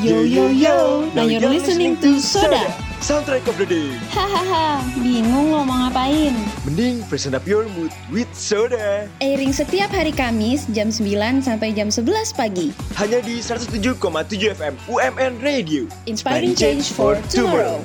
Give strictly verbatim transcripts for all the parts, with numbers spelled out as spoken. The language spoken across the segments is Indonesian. Yo yo yo, now you're listening to Soda, soundtrack of the day. Hahaha, bingung lo mau ngapain? Mending freshen up your mood with Soda. Airing setiap hari Kamis jam sembilan sampai jam sebelas pagi. Hanya di seratus tujuh koma tujuh F M U M N Radio. Inspiring change for tomorrow.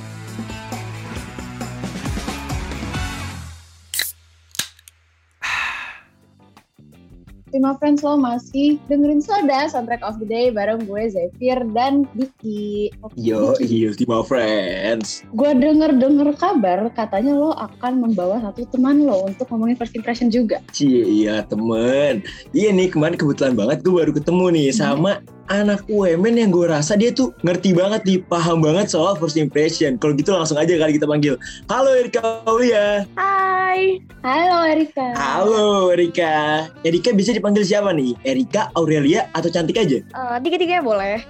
Terima friends, lo masih dengerin Soda, soundtrack of the day bareng gue Zephyr dan Diki. Okay, yo, iya, Ultima Friends. Gue denger-denger kabar katanya lo akan membawa satu teman lo untuk ngomongin first impression juga. Cie, iya temen. Iya nih, kemarin kebetulan banget gue baru ketemu nih hmm. sama anak U M N yang gue rasa dia tuh ngerti banget nih, paham banget soal first impression. Kalau gitu langsung aja kali kita panggil. Halo Erika Aurelia. Hai. Halo Erika. Halo Erika. Erika bisa dipanggil siapa nih? Erika Aurelia atau cantik aja? Uh, tiga-tiganya boleh.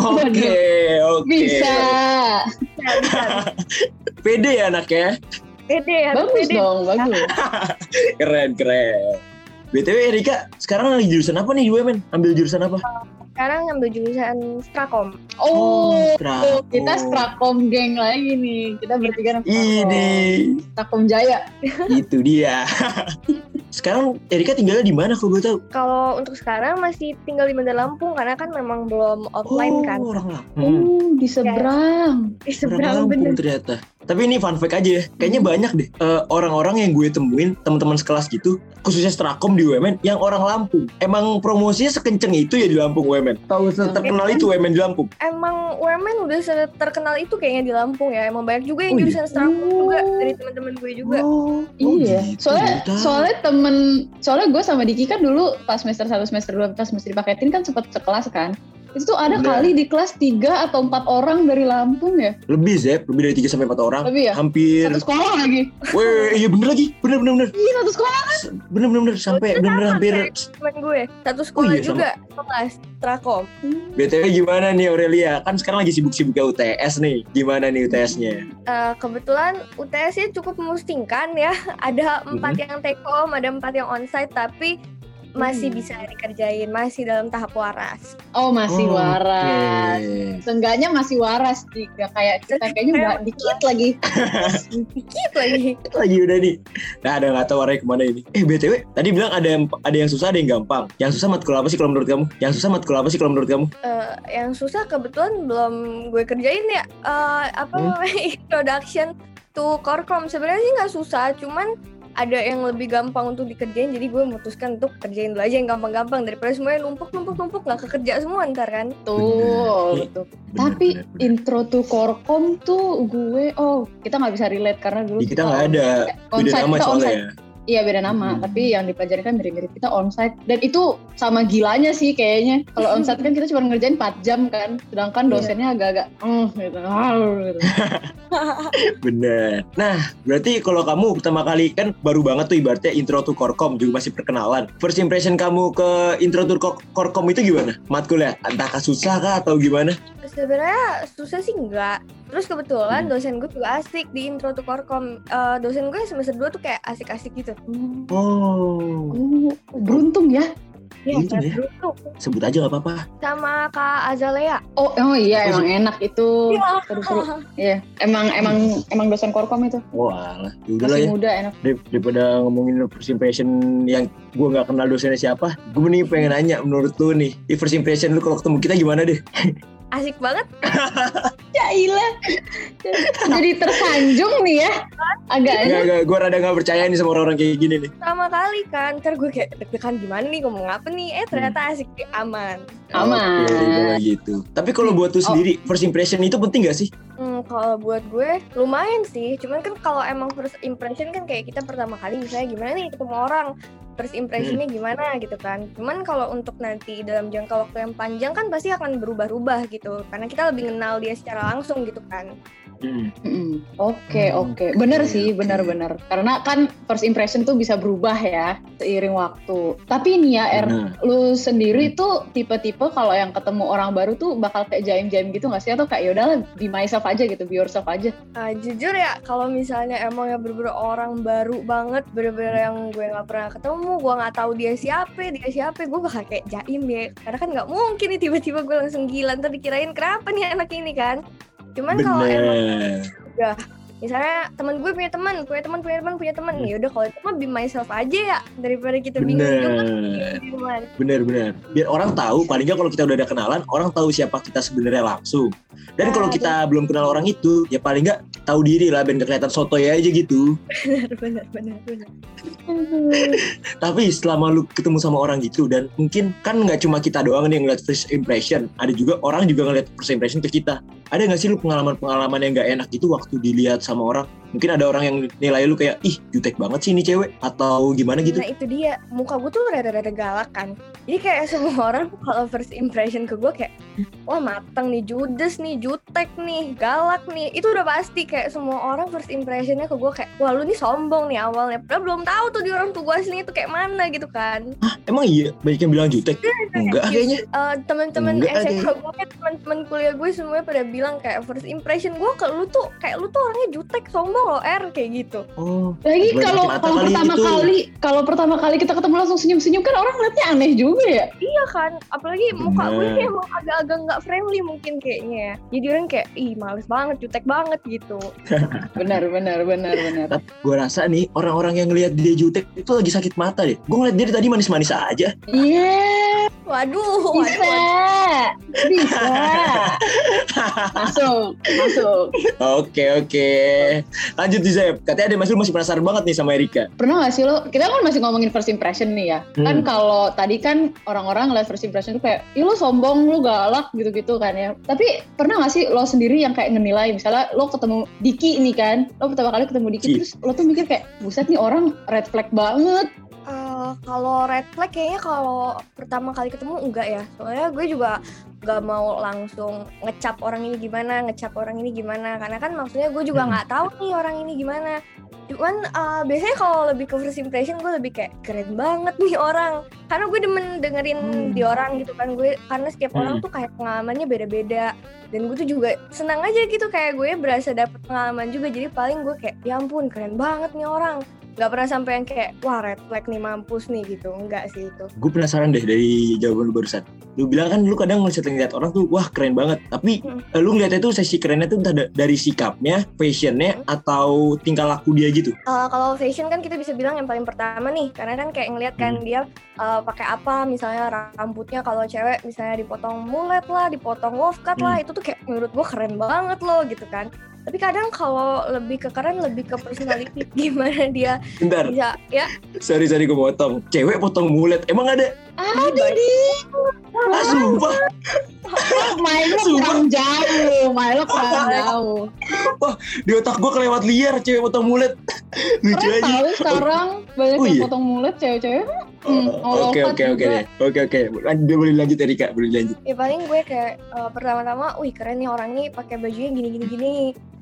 Oke, okay, oke. Okay. Bisa. bisa, bisa. Pede ya anaknya? Pede ya. Bagus pede. Dong, bagus. Keren, keren. B T W Erika, sekarang lagi jurusan apa nih U M N? Ambil jurusan apa? Sekarang ambil jurusan Strakom. Oh, oh Strakom. Kita Strakom geng lagi nih. Kita bertiga nama Strakom. Strakom Jaya. Itu dia. Sekarang Erika tinggalnya di mana kalau gue tahu? Kalau untuk sekarang masih tinggal di Bandar Lampung karena kan memang belum offline oh, kan. Oh, orang Lampung. Oh, di seberang. Ya, di seberang bener. Ternyata. Tapi ini fun fact aja ya, kayaknya hmm. banyak deh uh, orang-orang yang gue temuin, teman-teman sekelas gitu, khususnya Strakom di U M N, yang orang Lampung. Emang promosinya sekenceng itu ya di Lampung U M N? Tahu terkenal itu U M N di Lampung? Emang U M N udah terkenal itu kayaknya di Lampung ya, emang banyak juga yang oh, jurusan iya. Strakom juga, dari teman-teman gue juga. Oh, oh iya, gitu, soalnya, soalnya temen, soalnya gue sama Diki kan dulu pas semester satu, semester dua, pas mesti dipaketin kan sempat sekelas kan. Itu tuh ada bener. Kali di kelas tiga atau empat orang dari Lampung ya? Lebih Zep, lebih dari tiga sampai empat orang. Lebih ya? Hampir. Satu sekolah lagi. Weh, iya bener lagi. Bener, bener, bener. Iya satu sekolah kan? Bener, bener, bener. Sampai, bener, bener, hampir. Temen gue, satu sekolah oh, iya, juga. Kelas, Strakom. B T W gimana nih Aurelia? Kan sekarang lagi sibuk-sibuknya U T S nih. Gimana nih U T S-nya? Uh, kebetulan U T S-nya cukup memusingkan ya. Ada empat hmm. yang take home, ada empat yang onsite, tapi masih hmm. bisa dikerjain, masih dalam tahap waras. Oh masih oh, waras okay. Seenggaknya masih waras jika kayak kita kayaknya udah dikit lagi dikit lagi lagi udah nih. Nah ada nggak tahu arahnya kemana ini. Eh B T W tadi bilang ada yang, ada yang susah ada yang gampang. Yang susah matkul apa sih kalau menurut kamu? Yang susah matkul apa sih kalau menurut kamu? Uh, yang susah kebetulan belum gue kerjain ya uh, apa namanya hmm. introduction to core com. Sebenarnya sih nggak susah, cuman ada yang lebih gampang untuk dikerjain, jadi gue memutuskan untuk kerjain dulu aja yang gampang-gampang daripada semuanya numpuk-numpuk-numpuk nggak kekerja semua ntar kan. Tuh, bener, tapi bener, bener. Intro to Korkom tuh gue, oh kita nggak bisa relate karena dulu kita nggak ada beda nama soalnya. Iya beda nama, hmm. tapi yang dipelajari kan mirip-mirip. Kita onsite dan itu sama gilanya sih kayaknya. Kalau onsite kan kita cuma ngerjain empat jam kan, sedangkan dosennya yeah. agak-agak mm, gitu. Bener. Nah berarti kalau kamu pertama kali kan baru banget tuh ibaratnya intro to Korkom juga masih perkenalan. First impression kamu ke intro to Korkom itu gimana? Matkulnya entahkah susah kah atau gimana? Sebenarnya susah sih enggak. Terus kebetulan hmm. dosen gue juga asik di intro to Korkom. Uh, dosen gue semester dua tuh kayak asik-asik gitu. Oh, oh beruntung ya. Ya, beruntung ya. Beruntung. Sebut aja gak apa-apa. Sama Kak Azalea. Oh, oh iya oh, emang so. Enak itu. Iya. Seru-seru. Iya. Emang emang emang dosen Korkom itu. Walah, udah lah ya. Muda, enak. Daripada ngomongin first impression yang gue gak kenal dosennya siapa, gue mending pengen nanya menurut lu nih, first impression lu kalau ketemu kita gimana deh? Asik banget. Cailah. Jadi tersanjung nih ya. Agak aja. Enggak, gue rada gak percaya nih sama orang-orang kayak gini nih. Sama kali kan. Ntar gue kayak deg-degan gimana nih, ngomong apa nih. Eh ternyata asik, aman. Aman. Oke, okay, gitu. Tapi kalau buat lu oh. sendiri, first impression itu penting gak sih? Hmm, kalau buat gue lumayan sih. Cuman kan kalau emang first impression kan kayak kita pertama kali misalnya gimana nih ketemu orang. First impressionnya gimana gitu kan. Cuman kalau untuk nanti dalam jangka waktu yang panjang kan pasti akan berubah-ubah gitu, karena kita lebih kenal dia secara langsung gitu kan. Oke oke, bener sih bener-bener. Karena kan first impression tuh bisa berubah ya. ya seiring waktu. Tapi nih ya Er, hmm. lu sendiri tuh tipe-tipe kalau yang ketemu orang baru tuh bakal kayak jaim-jaim gitu nggak sih, atau kayak yaudahlah be myself aja gitu, be yourself aja? Uh, jujur ya, kalau misalnya emang ya bener-bener orang baru banget, bener-bener yang gue nggak pernah ketemu, gue nggak tahu dia siapa, dia siapa, gue bakal kayak jaim ya. Karena kan nggak mungkin nih tiba-tiba gue langsung gila, ntar dikirain kenapa nih anak ini kan. Cuman kalau emang udah misalnya teman gue punya teman, punya teman, punya teman, punya teman, ya udah kalau itu mah be myself aja ya, daripada kita bingung juga. Bener bener. Biar orang tahu, paling nggak kalau kita udah ada kenalan, orang tahu siapa kita sebenarnya langsung. Dan nah, kalau kita bener. belum kenal orang itu, ya paling nggak tahu diri lah, biar nggak kelihatan sotoy aja gitu. Bener bener bener bener. Tapi selama lu ketemu sama orang gitu, dan mungkin kan nggak cuma kita doang nih yang ngeliat first impression, ada juga orang juga ngeliat first impression ke kita. Ada nggak sih lu pengalaman-pengalaman yang nggak enak itu waktu dilihat sama orang? Mungkin ada orang yang nilai lu kayak, ih jutek banget sih ini cewek, atau gimana gitu? Nah itu dia, muka gue tuh rada-rada galak kan. Jadi kayak semua orang kalau first impression ke gue kayak, wah mateng nih, judes nih, jutek nih, galak nih. Itu udah pasti kayak semua orang first impressionnya ke gue kayak, wah lu nih sombong nih awalnya. Padahal belum tahu tuh di orang tuh gue aslinya tuh kayak mana gitu kan. Hah emang iya? Banyak yang bilang jutek? Enggak kayaknya. Uh, temen-temen S M P gue, temen-temen kuliah gue semuanya pada bilang bilang kayak first impression gue ke lu tuh kayak lu tuh orangnya jutek, sombong loh Er, kayak gitu. Oh, lagi kalau kalau pertama itu. kali kalau pertama kali kita ketemu langsung senyum-senyum kan orang liatnya aneh juga ya. Iya kan, apalagi bener. Muka gue kayak emang agak-agak nggak friendly mungkin kayaknya. Jadi orang kayak ih males banget, jutek banget gitu. benar benar benar benar. Gue rasa nih orang-orang yang ngelihat dia jutek itu lagi sakit mata deh. Gue ngeliat dia tadi manis-manis aja. Iya. Yeah. Waduh, bisa. Waduh. Bisa. Masuk, masuk. Oke, oke. Lanjut Zep. Katanya ada masih masih penasaran banget nih sama Erika. Pernah nggak sih lo? Kita kan masih ngomongin first impression nih ya. Hmm. Kan kalau tadi kan orang-orang lihat first impression tuh kayak, ih lo sombong, lo galak gitu-gitu kan ya. Tapi pernah nggak sih lo sendiri yang kayak ngenilai? Misalnya lo ketemu Diki nih kan, lo pertama kali ketemu Diki, Ki. Terus lo tuh mikir kayak, buset nih orang red flag banget. Uh, kalau red flag kayaknya kalau pertama kali ketemu enggak ya. Soalnya gue juga gak mau langsung ngecap orang ini gimana, ngecap orang ini gimana. Karena kan maksudnya gue juga hmm. gak tahu nih orang ini gimana. Cuman uh, biasanya kalau lebih ke first impression gue lebih kayak keren banget nih orang. Karena gue demen dengerin hmm. di orang gitu kan gue. Karena setiap hmm. orang tuh kayak pengalamannya beda-beda. Dan gue tuh juga senang aja gitu kayak gue berasa dapet pengalaman juga. Jadi paling gue kayak ya ampun keren banget nih orang. Gak pernah sampai yang kayak, wah red flag nih mampus nih gitu, enggak sih itu. Gue penasaran deh dari jawaban lu barusan. Lu bilang kan lu kadang ngeliat orang tuh, wah keren banget. Tapi hmm. lu ngeliatnya tuh sesi kerennya tuh entah dari sikapnya, fashionnya, hmm. atau tingkah laku dia gitu? Uh, kalau fashion kan kita bisa bilang yang paling pertama nih. Karena kan kayak ngeliat kan hmm. dia uh, pakai apa, misalnya rambutnya kalau cewek misalnya dipotong mulet lah, dipotong wolf cut hmm. lah. Itu tuh kayak menurut gue keren banget loh gitu kan. Tapi kadang kalau lebih ke keren, lebih ke personality gimana dia bentar. Bisa ya. Sorry, sorry gue potong. Cewek potong mulet, emang ada? Ada deh. Ah, sumpah. Main lo kurang jauh, main lo kurang jauh. Wah, di otak gue kelewat liar cewek potong mulet. Lucu aja. Tahu sekarang banyak oh, yang iya. potong mulet cewek-cewek. Oke oke oke oke oke. Dia boleh lanjut Erika, boleh lanjut. Ya paling gue kayak uh, pertama-tama, wih keren nih orang nih pakai bajunya gini-gini gini.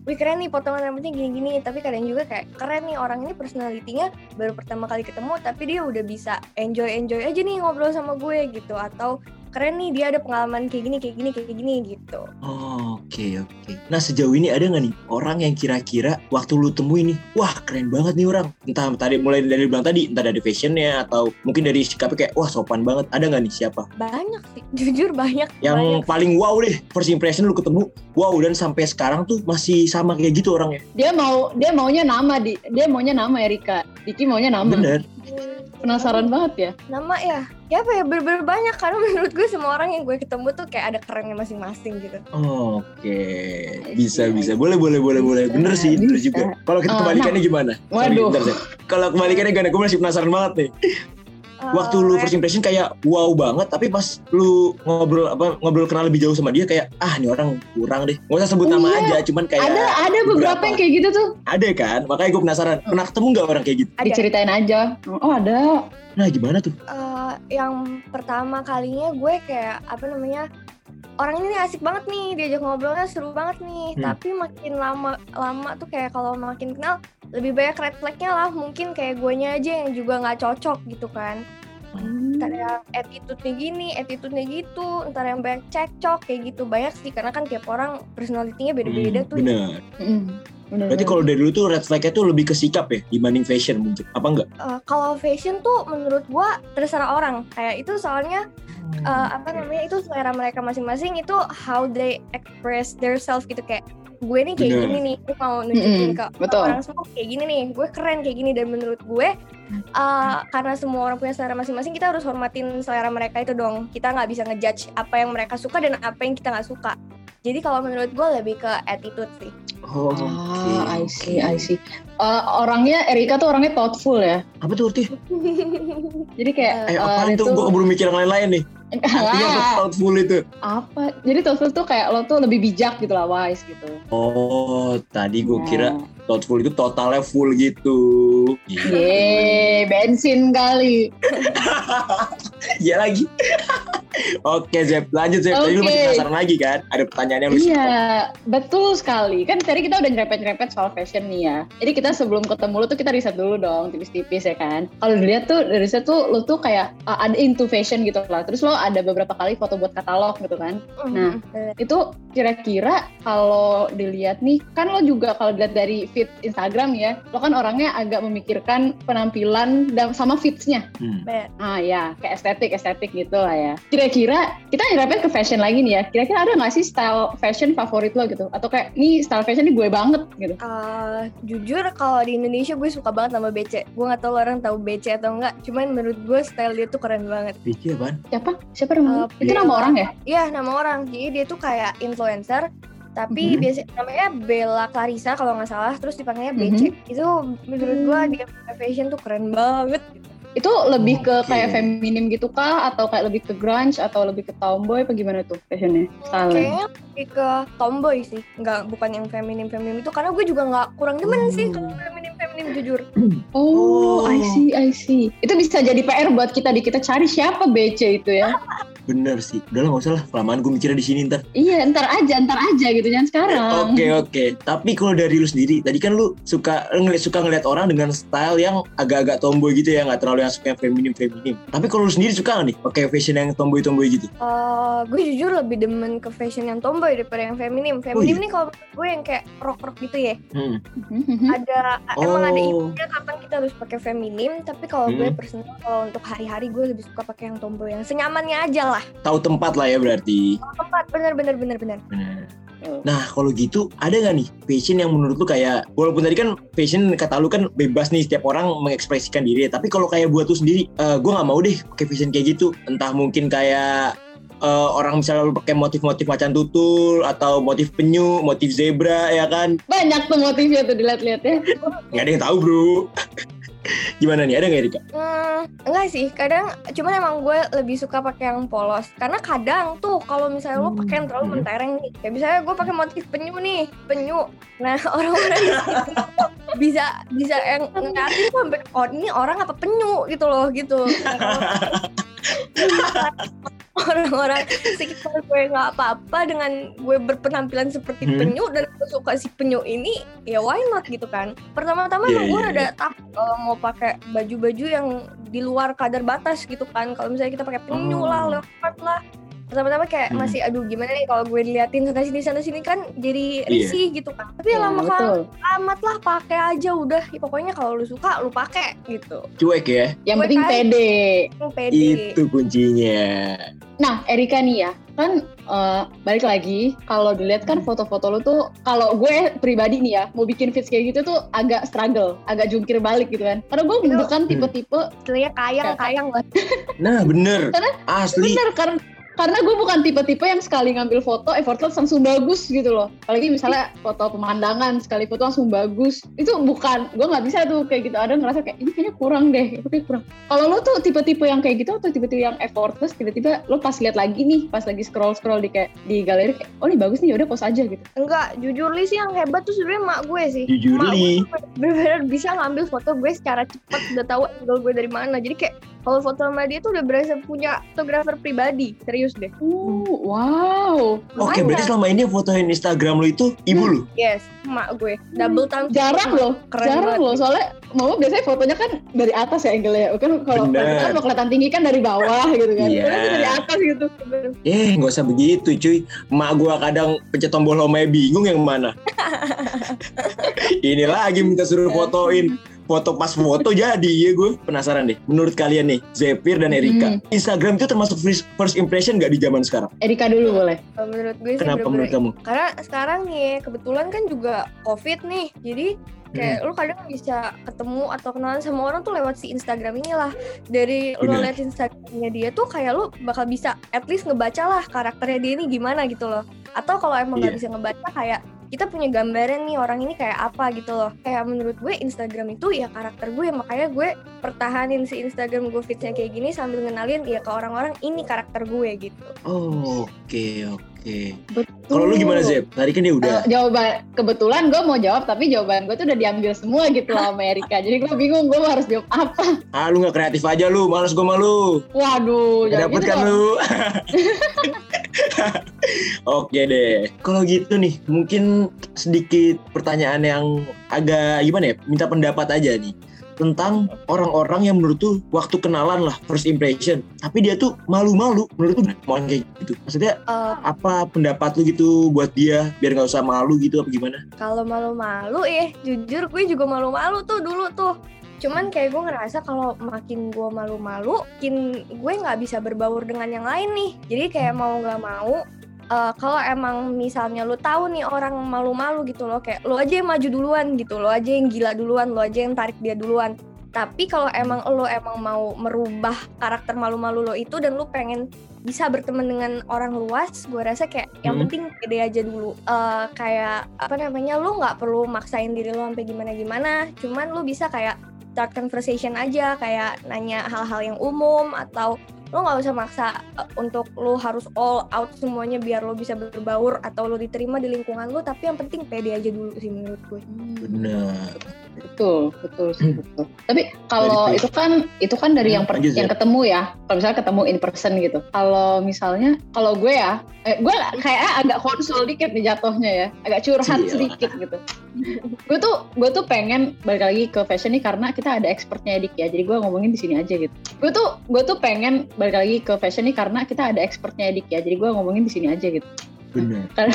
Wih keren nih potongan rambutnya gini-gini. Tapi kadang juga kayak keren nih orang ini personalitinya baru pertama kali ketemu tapi dia udah bisa enjoy-enjoy aja nih ngobrol sama gue gitu. Atau keren nih dia ada pengalaman kayak gini, kayak gini, kayak gini gitu. Oh, oke, okay, oke. Okay. Nah sejauh ini ada nggak nih orang yang kira-kira waktu lu temuin nih, wah keren banget nih orang. Entah tadi mulai dari bilang tadi, entah dari fashionnya atau mungkin dari sikapnya kayak wah sopan banget. Ada nggak nih siapa? Banyak sih, jujur banyak. Yang banyak. Paling wow deh, first impression lu ketemu, wow dan sampai sekarang tuh masih sama kayak gitu orangnya. Dia mau, dia maunya nama di, dia maunya nama Erika. Diki maunya nama. Bener. Penasaran banget ya? Nama ya? Ya apa ya? Bener-bener banyak. Karena menurut gue semua orang yang gue ketemu tuh kayak ada kerennya masing-masing gitu. Oh, oke. Okay. Bisa, bisa. Boleh, boleh, boleh, boleh. Bener sih, bener juga. Kalau kita kebalikannya nah. gimana? Waduh. Kalau kebalikannya gimana? Gue masih penasaran banget nih. Uh, Waktu lu first impression kayak wow banget, tapi pas lu ngobrol apa ngobrol kenal lebih jauh sama dia kayak ah ini orang kurang deh. Gak usah sebut oh, nama iya. aja, cuman kayak ada ada beberapa, beberapa yang kayak gitu tuh. Ada kan? Makanya gue penasaran. Pernah ketemu nggak orang kayak gitu? Ada. Diceritain aja. Oh ada. Nah gimana tuh? Uh, yang pertama kalinya gue kayak apa namanya? Orang ini asik banget nih, diajak ngobrolnya seru banget nih. Hmm. Tapi makin lama-lama tuh kayak kalau makin kenal, lebih banyak red flag-nya lah, mungkin kayak guanya aja yang juga nggak cocok gitu kan. Hmm. Entar yang attitude-nya gini, attitude-nya gitu, entar yang banyak cekcok kayak gitu, banyak sih karena kan tiap orang personality-nya beda-beda hmm, tuh. Benar. Heeh. Bener, berarti kalau dari dulu tuh red flag-nya tuh lebih ke sikap ya dibanding fashion mungkin, apa enggak? Uh, kalau fashion tuh menurut gua terserah orang, kayak itu soalnya hmm. uh, apa namanya itu selera mereka masing-masing, itu how they express themselves gitu, kayak gue nih kayak bener. Gini nih, gue mau nunjukin mm-hmm. ke orang semua kayak gini nih, gue keren kayak gini, dan menurut gue uh, karena semua orang punya selera masing-masing, kita harus hormatin selera mereka itu dong, kita nggak bisa ngejudge apa yang mereka suka dan apa yang kita nggak suka. Jadi kalau menurut gue lebih ke attitude sih. Oh, okay. I see, I see. Uh, orangnya Erika tuh orangnya thoughtful ya. Apa tuh artinya? Jadi kayak eh, uh, apa itu? Gue belum mikir yang lain-lain nih. Artinya thoughtful itu. Apa? Jadi thoughtful tuh kayak lo tuh lebih bijak gitu lah, wise gitu. Oh, tadi gue nah. kira thoughtful itu totalnya full gitu. Yeay, bensin kali. Iya lagi. Oke, Zep. Lanjut, Zep. Okay. Tadi lu masih penasaran lagi kan? Ada pertanyaan yang lu suka. Iya, betul sekali. Kan tadi kita udah nyerepet-nyerepet soal fashion nih ya. Jadi kita sebelum ketemu lu tuh kita riset dulu dong, tipis-tipis ya kan. Kalau dilihat tuh, dari riset tuh lu tuh kayak uh, ada into fashion gitu lah. Terus lo ada beberapa kali foto buat katalog gitu kan. Nah, itu kira-kira kalau dilihat nih, kan lo juga kalau dilihat dari feed Instagram ya, lo kan orangnya agak memikirkan penampilan dan sama feeds-nya. Hmm. Ah ya, kayak estetik-estetik gitu lah ya. Kira-kira kita nyerempet ke fashion lagi nih ya, kira-kira ada nggak sih style fashion favorit lo gitu, atau kayak nih style fashion ini gue banget gitu? Uh, jujur kalau di Indonesia gue suka banget sama B C. Gue nggak tahu orang tahu B C atau enggak, cuman menurut gue style dia tuh keren banget. B C apaan? Siapa? Siapa namanya? Uh, itu nama orang ya? Iya, nama orang. Jadi dia tuh kayak influencer, tapi mm-hmm. biasanya namanya Bella Clarissa kalau nggak salah, terus dipanggilnya B C. Mm-hmm. Itu menurut gue dia fashion tuh keren banget. Itu lebih ke kayak okay. feminim gitu kah? Atau kayak lebih ke grunge? Atau lebih ke tomboy? Apa gimana tuh fashionnya? Kayaknya lebih ke tomboy sih, nggak, bukan yang feminim-feminim itu. Karena gue juga nggak kurang demen oh. sih kalau feminim-feminim, jujur. Oh, oh, I see, I see. Itu bisa jadi P R buat kita, di kita cari siapa B C itu ya. Bener sih, udah lah nggak usah lah, kelamaan gue mikirnya di sini ntar. Iya, ntar aja, ntar aja gitu, jangan sekarang. Oke, okay, oke okay. Tapi kalau dari lu sendiri, tadi kan lu suka, ngel- suka ngeliat orang dengan style yang agak-agak tomboy gitu ya, nggak terlalu yang suka yang feminim-feminim. Tapi kalau lu sendiri suka gak nih pakai fashion yang tomboy-tomboy gitu? Uh, gue jujur lebih demen ke fashion yang tomboy daripada yang feminim. Feminim oh, iya. nih kalau gue yang kayak rock-rock gitu ya. Hmm. Ada oh. emang ada ide kapan kita harus pakai feminim. Tapi kalau hmm. gue personal, kalau untuk hari-hari gue lebih suka pakai yang tomboy, yang senyamannya aja lah. Tahu tempat lah ya berarti. Tahu tempat, benar-benar benar-benar. Nah kalau gitu ada gak nih fashion yang menurut lu kayak, walaupun tadi kan fashion kata lu kan bebas nih, setiap orang mengekspresikan diri, tapi kalau kayak buat lu sendiri uh, gue gak mau deh pakai fashion kayak gitu. Entah mungkin kayak uh, orang misalnya lu pakai motif-motif macan tutul, atau motif penyu, motif zebra ya kan. Banyak tuh motifnya tuh dilihat-lihat ya. Gak ada yang tahu bro. Gimana nih, ada nggak Erika? Hmm, enggak sih, kadang cuman emang gue lebih suka pakai yang polos, karena kadang tuh kalau misalnya lo pakai yang terlalu mentereng nih, kayak misalnya gue pakai motif penyu nih, penyu. Nah orang-orang bisa bisa yang ngatin sampai oh ini orang apa penyu gitu loh gitu. Orang-orang sekitar gue nggak apa-apa dengan gue berpenampilan seperti hmm. penyu dan gue suka si penyu ini, ya why not gitu kan. Pertama-tama yeah, gue yeah. ada takut uh, mau pakai baju-baju yang di luar kadar batas gitu kan. Kalau misalnya kita pakai penyu oh. lah, leopard lah, pertama-tama kayak hmm. masih aduh gimana nih kalau gue diliatin sana sini sana sini kan jadi risih yeah. gitu kan. Tapi yeah, lama kan amat lah, pakai aja udah ya, pokoknya kalau lu suka lu pakai gitu, cuek ya yang cuek, penting pede. pede itu kuncinya. Nah Erika nih ya kan uh, balik lagi, kalau dilihat kan foto-foto lu tuh, kalau gue pribadi nih ya mau bikin feeds kayak gitu tuh agak struggle, agak jungkir balik gitu kan, karena gue itu, bukan tipe-tipe istilahnya kayang-kayang lah. Nah bener karena, asli bener karena Karena gue bukan tipe-tipe yang sekali ngambil foto effortless langsung bagus gitu loh. Apalagi misalnya foto pemandangan, sekali foto langsung bagus. Itu bukan, gue gak bisa tuh kayak gitu. Ada ngerasa kayak, ini kayaknya kurang deh, itu kayak kurang. Kalau lo tuh tipe-tipe yang kayak gitu, atau tipe-tipe yang effortless, tiba-tiba lo pas lihat lagi nih, pas lagi scroll-scroll di kayak di galeri, kayak, oh ini bagus nih, yaudah post aja gitu. Enggak, jujur li sih yang hebat tuh sebenarnya mak gue sih. Jujur li. Mak gue bener-bener bisa ngambil foto gue secara cepat, udah tahu angle gue dari mana. Jadi kayak, Kalau foto sama dia tuh udah berasa punya fotografer pribadi, serius deh. Uh, wow. Oke, okay, berarti selama ini fotoin Instagram lo itu ibu hmm. lo? Yes, emak gue. Double time. Jarang loh, jarang loh. Soalnya mama biasanya fotonya kan dari atas ya angle-nya. Kan kalau kan mau kelihatan tinggi kan dari bawah gitu kan. Yeah. Kan dari atas gitu. Eh, nggak usah begitu cuy. Emak gue kadang pencet tombol home bingung yang mana. Ini lagi minta suruh fotoin. Foto pas foto jadi ya gue penasaran deh. Menurut kalian nih, Zephyr dan Erika, hmm. Instagram itu termasuk first impression gak di zaman sekarang? Erika dulu boleh. Menurut gue sih kenapa menurut kamu? Karena sekarang nih kebetulan kan juga COVID nih, jadi kayak hmm. lu kadang bisa ketemu atau kenalan sama orang tuh lewat si Instagram inilah. Dari bener. Lu lihat Instagramnya dia tuh kayak lu bakal bisa at least ngebaca lah karakternya dia ini gimana gitu loh. Atau kalau emang yeah. gak bisa ngebaca kayak kita punya gambaran nih orang ini kayak apa gitu loh. Kayak menurut gue Instagram itu ya karakter gue, makanya gue pertahanin si Instagram gue feed-nya kayak gini sambil ngenalin ya ke orang-orang ini karakter gue gitu. Oh, oke, okay, oke. Okay. Kalau lu gimana Zep? Tadi kan dia udah. Uh, jawaban kebetulan gue mau jawab tapi jawaban gue tuh udah diambil semua gitu loh sama Erika. Jadi gue bingung gue harus jawab apa. Ah, lu enggak kreatif aja lu, malas gue malu. Waduh, jangan gitu. Dapatkan lu. Oke deh. Kalau gitu nih, mungkin sedikit pertanyaan yang agak gimana ya? Minta pendapat aja nih tentang orang-orang yang menurut tuh waktu kenalan lah first impression, tapi dia tuh malu-malu. Menurut tuh mau kayak gitu. Maksudnya uh, apa pendapat lu gitu buat dia biar nggak usah malu gitu apa gimana? Kalau malu-malu ya, jujur gue juga malu-malu tuh dulu tuh. Cuman kayak gue ngerasa kalau makin gue malu-malu, makin gue nggak bisa berbaur dengan yang lain nih. Jadi kayak mau nggak mau, uh, kalau emang misalnya lo tahu nih orang malu-malu gitu loh, kayak lo aja yang maju duluan gitu, lo aja yang gila duluan, lo aja yang tarik dia duluan. Tapi kalau emang lo emang mau merubah karakter malu-malu lo itu dan lo pengen bisa berteman dengan orang luas, gue rasa kayak yang hmm. penting pede aja dulu. Uh, kayak apa namanya, lo nggak perlu maksain diri lo sampai gimana-gimana. Cuman lo bisa kayak start conversation aja, kayak nanya hal-hal yang umum atau lo gak usah maksa uh, untuk lo harus all out semuanya biar lo bisa berbaur atau lo diterima di lingkungan lo, tapi yang penting pede aja dulu sih menurut gue. Benar. Betul, betul sih, betul. Tapi kalau itu kan itu kan dari yang per, yang ketemu ya. Kalau misalnya ketemu in person gitu. Kalau misalnya kalau gue ya, eh, gue kayak agak konsul dikit nih jatuhnya ya. Agak curhat sedikit gitu. gue tuh gue tuh pengen balik lagi ke fashion nih karena kita ada expertnya Edik ya. Jadi gue ngomongin di sini aja gitu. Gue tuh gue tuh pengen balik lagi ke fashion nih karena kita ada expertnya Edik ya. Jadi gue ngomongin di sini aja gitu. Bener. Karena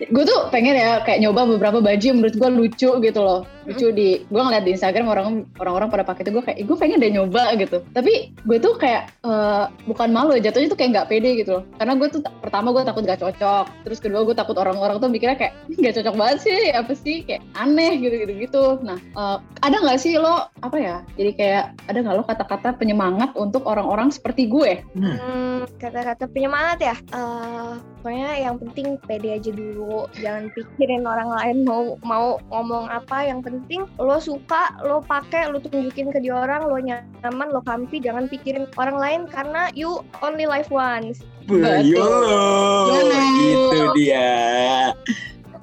gue tuh pengen ya kayak nyoba beberapa baju yang menurut gue lucu gitu loh, lucu di gue ngeliat di Instagram orang orang pada pakai itu, gue kayak gue pengen deh nyoba gitu. Tapi gue tuh kayak uh, bukan malu ya, jatuhnya tuh kayak nggak pede gitu loh. Karena gue tuh pertama gue takut gak cocok, terus kedua gue takut orang-orang tuh mikirnya kayak nggak cocok banget sih, apa sih kayak aneh gitu gitu gitu. Nah uh, ada nggak sih lo apa ya? Jadi kayak ada nggak lo kata-kata penyemangat untuk orang-orang seperti gue? Hmm, kata-kata penyemangat ya. Uh, pokoknya yang penting pede aja dulu, jangan pikirin orang lain mau mau ngomong apa, yang penting lo suka, lo pakai, lo tunjukin ke dia orang, lo nyaman, lo kampi, jangan pikirin orang lain karena you only live once. Betul, gitu dia.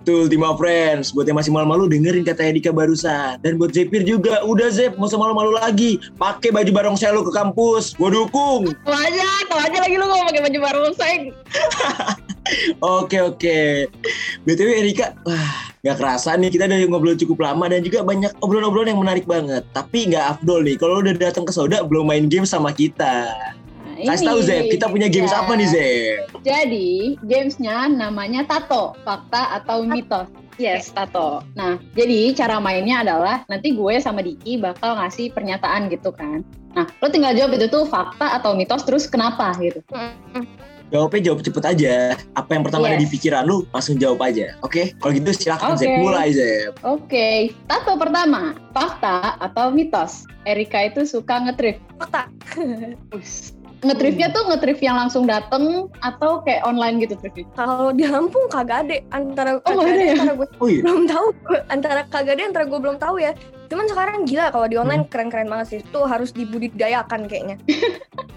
Betul, Ultima Friends. Buat yang masih malu-malu, dengerin kata Erika barusan. Dan buat Zephyr juga, udah Zep, gak usah malu-malu lagi. Pakai baju barongsai lo ke kampus, gue dukung. Tau aja, tau aja lagi lo gak pakai baju barongsai. Oke, oke. B T W Erika, wah, gak kerasa nih kita udah ngobrol cukup lama dan juga banyak obrolan-obrolan yang menarik banget. Tapi gak afdol nih, kalau udah datang ke Soda belum main game sama kita. Kasih tahu Zep, kita punya games ya. Apa nih Zep? Jadi, gamesnya namanya Tato, Fakta atau Mitos. Yes, Tato. Nah, jadi cara mainnya adalah nanti gue sama Diki bakal ngasih pernyataan gitu kan. Nah, lo tinggal jawab itu tuh fakta atau mitos terus kenapa gitu. Jawabnya jawab cepet aja. Apa yang pertama yes. ada di pikiran lu, langsung jawab aja. Oke, okay? Kalau gitu silakan okay. Zep, mulai Zep. Oke, okay. Tato pertama, fakta atau mitos? Erika itu suka nge-thrift. Fakta. Nge-thriftnya tuh nge-thrift yang langsung dateng atau kayak online gitu thriftnya? Kalau di Lampung kagak ada, antara oh, kagak ada ya? Antara gue oh, iya. belum tahu, antara kagak ada antara gue belum tahu ya. Cuman sekarang gila kalau di online hmm. keren-keren banget sih, itu harus dibudidayakan kayaknya.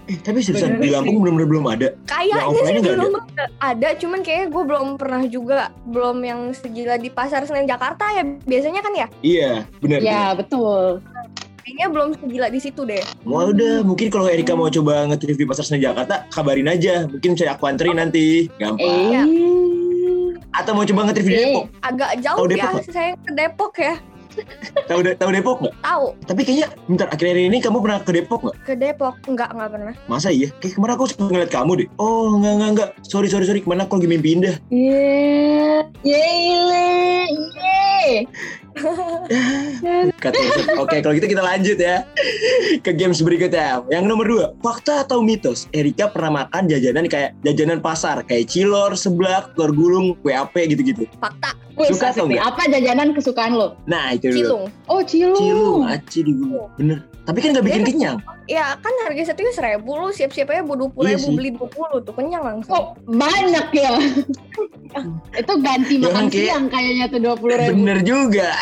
Eh, tapi seriusan di Lampung benar-benar belum ada. Kayaknya sih belum ada. ada, cuman kayaknya gue belum pernah juga, belum yang segila di Pasar Senen Jakarta ya biasanya kan ya? Iya, benar. Iya, betul. Kayaknya belum segila di situ deh. Mau udah, mungkin kalau Erika mau coba nge-review Pasar Senen Jakarta, kabarin aja. Mungkin saya aku anterin nanti, gampang. Iya. Atau mau coba nge-review di Depok? Agak jauh ya, saya ke Depok ya. Tahu de- tahu Depok nggak? Tahu. Tapi kayaknya bentar akhir-akhir ini kamu pernah ke Depok nggak? Ke Depok nggak nggak pernah. Masa iya? Kayak kemarin aku sempat ngeliat kamu deh. Oh nggak nggak nggak. Sorry sorry sorry. Kemana aku lagi mimpiin dah. Yeah yeah yeah. yeah. Oke kalau gitu kita lanjut ya ke games berikutnya. Yang nomor dua, fakta atau mitos? Erika pernah makan jajanan kayak jajanan pasar kayak cilor, seblak, telur gulung, W A P gitu-gitu. Fakta. Suka atau enggak? Apa jajanan kesukaan lo? Nah itu cilung. Dulu. Oh cilung. Cilung, aci di gulung. Bener. Tapi kan nggak bikin ya, kenyang. Ya kan harga satunya seribu, lu siap-siap aja bodoh puluh ribu beli dua puluh tuh kenyang langsung. Oh banyak ya. Itu ganti makan siang kayaknya tuh dua puluh ribu. Bener juga.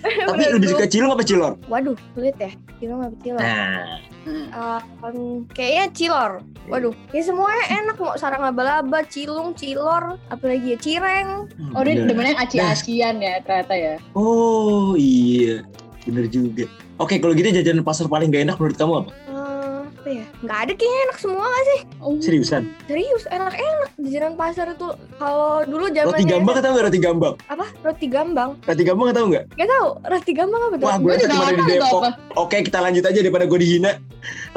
Tapi bener udah suka cilung apa cilor? Waduh sulit ya, cilung apa cilor? Nah. Uh, um, kayaknya cilor. Waduh, ya semuanya enak mau sarang laba-laba, cilung, cilor, apalagi ya cireng. Oh, dia demennya aci-acian ya ternyata ya. Oh iya, bener juga. Oke, kalau gitu jajanan pasar paling gak enak menurut kamu apa? Uh, apa ya? Gak ada kayaknya enak semua gak sih? Oh, seriusan? Serius, enak-enak jajanan pasar itu. Kalau dulu zamannya roti gambang atau nggak roti gambang? Apa? Roti gambang? Roti gambang atau nggak? Gak tahu. Roti gambang apa tuh? Wah, gue rasa cuma di Depok. Oke, kita lanjut aja daripada gue dihina.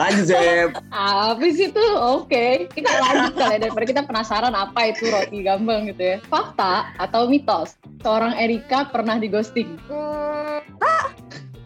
Lanjut Zep. Habis itu oke okay. Kita lanjut kali daripada kita penasaran apa itu roti gambang gitu ya. Fakta atau mitos seorang Erika pernah dighosting?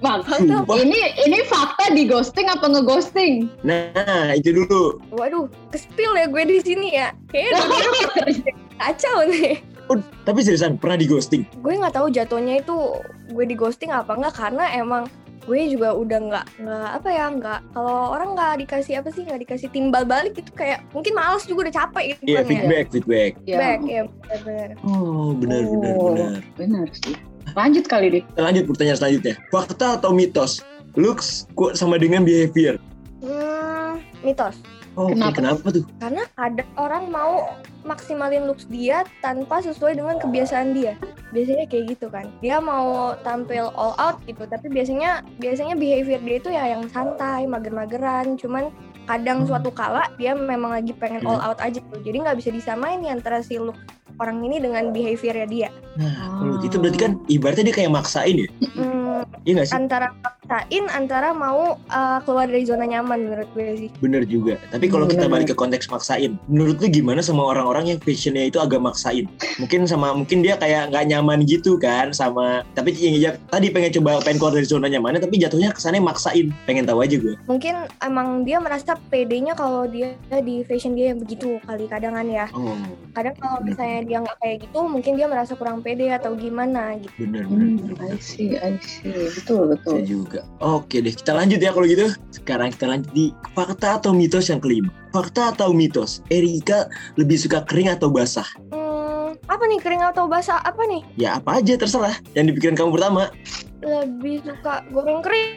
Bang, ini ini fakta di ghosting apa ngeghosting? Nah itu dulu. Waduh kespil ya gue di sini ya. Kayaknya kacau nih. Oh, tapi seriusan pernah dighosting? Gue nggak tahu jatuhnya itu gue dighosting apa nggak karena emang gue juga udah nggak nggak apa ya nggak kalau orang nggak dikasih apa sih nggak dikasih timbal balik itu kayak mungkin malas juga udah capek gitu. Iya yeah, feedback ya. feedback. Feedback ya benar. Oh benar oh, benar benar. Benar sih. Lanjut kali deh. Lanjut pertanyaan selanjutnya. Fakta atau mitos? Looks sama dengan behavior. Hmm, mitos. Oh, kenapa? Kenapa tuh? Karena ada orang mau maksimalin looks dia tanpa sesuai dengan kebiasaan dia. Biasanya kayak gitu kan. Dia mau tampil all out gitu, tapi biasanya biasanya behavior dia itu ya yang santai, mager-mageran, cuman kadang hmm. suatu kala dia memang lagi pengen hmm. all out aja tuh. Jadi nggak bisa disamain antara si look orang ini dengan behaviornya dia. Nah, kalau gitu berarti kan ibaratnya dia kayak maksain ya? Hmm, iya nggak sih? Antara maksain, antara mau uh, keluar dari zona nyaman menurut gue sih. Bener juga. Tapi kalau kita balik ke konteks maksain, menurut lu gimana sama orang-orang yang fashionnya itu agak maksain? Mungkin sama, mungkin dia kayak nggak nyaman gitu kan sama. Tapi yang tadi pengen coba pengen keluar dari zona nyamannya, tapi jatuhnya kesannya maksain. Pengen tahu aja gue. Mungkin emang dia merasa pedenya kalau dia di fashion dia yang begitu kali kadangan ya. Oh. Kadang kalau misalnya dia nggak kayak gitu mungkin dia merasa kurang pede atau gimana gitu. Bener bener. I see, I see. Betul betul. Saya juga. Oke deh kita lanjut ya kalau gitu. Sekarang kita lanjut di fakta atau mitos yang kelima. Fakta atau mitos? Erika lebih suka kering atau basah? Hmm, apa nih kering atau basah apa nih? Ya apa aja terserah. Yang dipikirin kamu pertama. Lebih suka goreng kering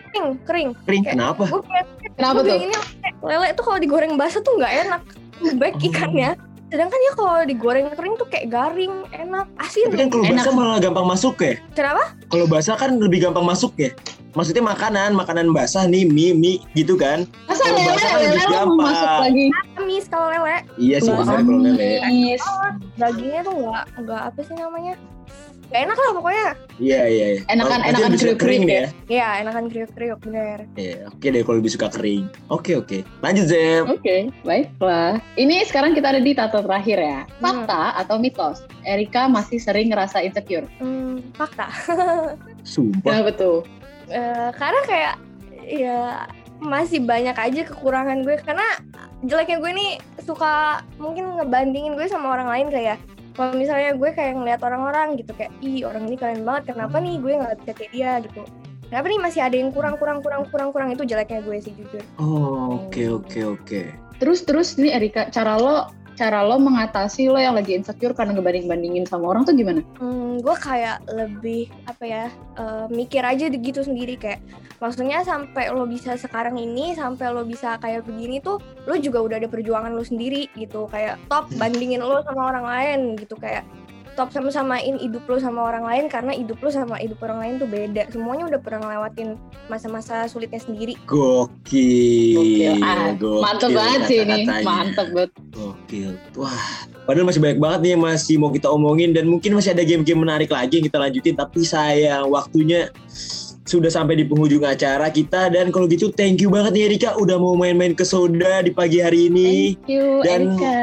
kering. Kering kayak, kenapa? Gue pengen, kenapa tuh? Ini, lele tuh kalau digoreng basah tuh nggak enak. Baik ikannya. Oh. Sedangkan ya kalau digoreng kering tuh kayak garing, enak, asin. Tapi kan kalau basah malah gampang masuk ya? Kenapa? Kalau basah kan lebih gampang masuk ya? Maksudnya makanan, makanan basah nih, mie, mie gitu kan? Masa kalau lele, basah kan lele, lebih lele gampang. Masuk lagi. Amis kalau lele. Iya sih bener kalau lele. Amis. Oh, dagingnya tuh nggak, nggak apa sih namanya? Gak enak lah pokoknya. Iya, iya, iya. Enakan, oh, enakan kriuk-kriuk ya? Iya, enakan kriuk-kriuk, bener. Iya, oke deh kalau lebih suka kering. Oke, oke. Lanjut, Zep. Oke, baiklah. Ini sekarang kita ada di tata terakhir ya. Fakta hmm. atau mitos? Erika masih sering ngerasa insecure. Hmm, fakta. Sumpah. Nah, betul. Uh, karena kayak, ya masih banyak aja kekurangan gue. Karena jeleknya gue nih suka mungkin ngebandingin gue sama orang lain kayak. Kalau misalnya gue kayak ngeliat orang-orang gitu kayak ih orang ini keren banget kenapa nih gue nggak bisa kayak dia gitu kenapa nih masih ada yang kurang kurang kurang kurang kurang itu jeleknya gue sih jujur. Oh oke okay, oke okay, oke. Okay. Terus terus nih Erika cara lo cara lo mengatasi lo yang lagi insecure karena ngebanding-bandingin sama orang tuh gimana? Hmm, gue kayak lebih apa ya uh, mikir aja gitu sendiri kayak maksudnya sampai lo bisa sekarang ini sampai lo bisa kayak begini tuh lo juga udah ada perjuangan lo sendiri gitu kayak top bandingin lo sama orang lain gitu kayak stop sama-samain hidup lo sama orang lain, karena hidup lo sama hidup orang lain tuh beda. Semuanya udah pernah ngelewatin masa-masa sulitnya sendiri. Gokil, ah, gokil. Mantep banget sih ini, mantep banget. Gokil, wah. Padahal masih banyak banget nih yang masih mau kita omongin, dan mungkin masih ada game-game menarik lagi yang kita lanjutin. Tapi sayang, waktunya sudah sampai di penghujung acara kita. Dan kalau gitu thank you banget nih Erika udah mau main-main ke Soda di pagi hari ini. Thank you dan Erika.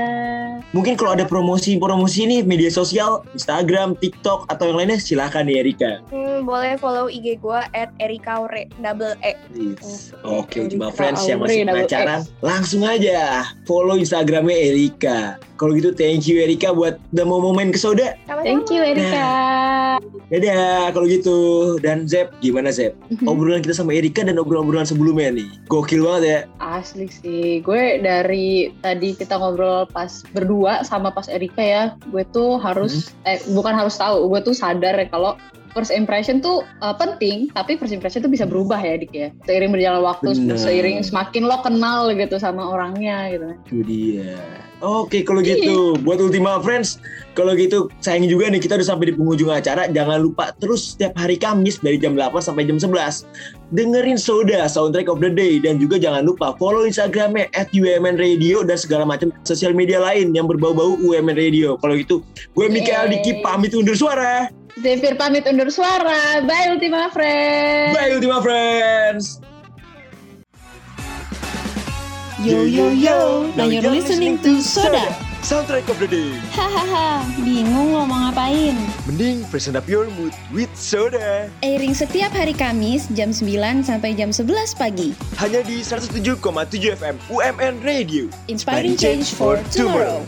Mungkin kalau ada promosi-promosi nih media sosial, Instagram, TikTok atau yang lainnya silakan nih Erika. Hmm, boleh follow I G gua et erikaure double e. Yes. Oke, okay, cuma friends Aure, yang masih pacaran langsung aja follow Instagramnya Erika. Kalau gitu thank you Erika buat udah mau main ke Soda. Thank you Erika. Nah, dadah kalau gitu. Dan Zep, gimana Zep? Obrolan kita sama Erika dan obrolan-obrolan sebelumnya nih gokil banget ya. Asli sih, gue dari tadi kita ngobrol pas berdua sama pas Erika ya, gue tuh harus hmm. eh bukan harus tahu, gue tuh sadar ya kalau first impression tuh uh, penting, tapi first impression tuh bisa berubah ya Dik ya. Seiring berjalan waktu, bener. Seiring semakin lo kenal gitu sama orangnya gitu. Itu dia. Oke, kalau gitu buat Ultima Friends, kalau gitu sayang juga nih kita udah sampai di penghujung acara. Jangan lupa terus setiap hari Kamis dari jam delapan sampai jam sebelas dengerin Soda Soundtrack of the Day, dan juga jangan lupa follow Instagramnya at U M N Radio dan segala macam sosial media lain yang berbau-bau U M N Radio. Kalau gitu gue Mikael Diki pamit undur suara. Zephyr pamit undur suara. Bye Ultima Friends. Bye Ultima Friends. Yo, yo, yo, now you're listening to Soda, Soundtrack of the Day. Hahaha, bingung lo mau ngapain? Mending freshen up your mood with Soda. Airing setiap hari Kamis jam sembilan sampai jam sebelas pagi. Hanya di seratus tujuh koma tujuh F M U M N Radio. Inspiring change for tomorrow.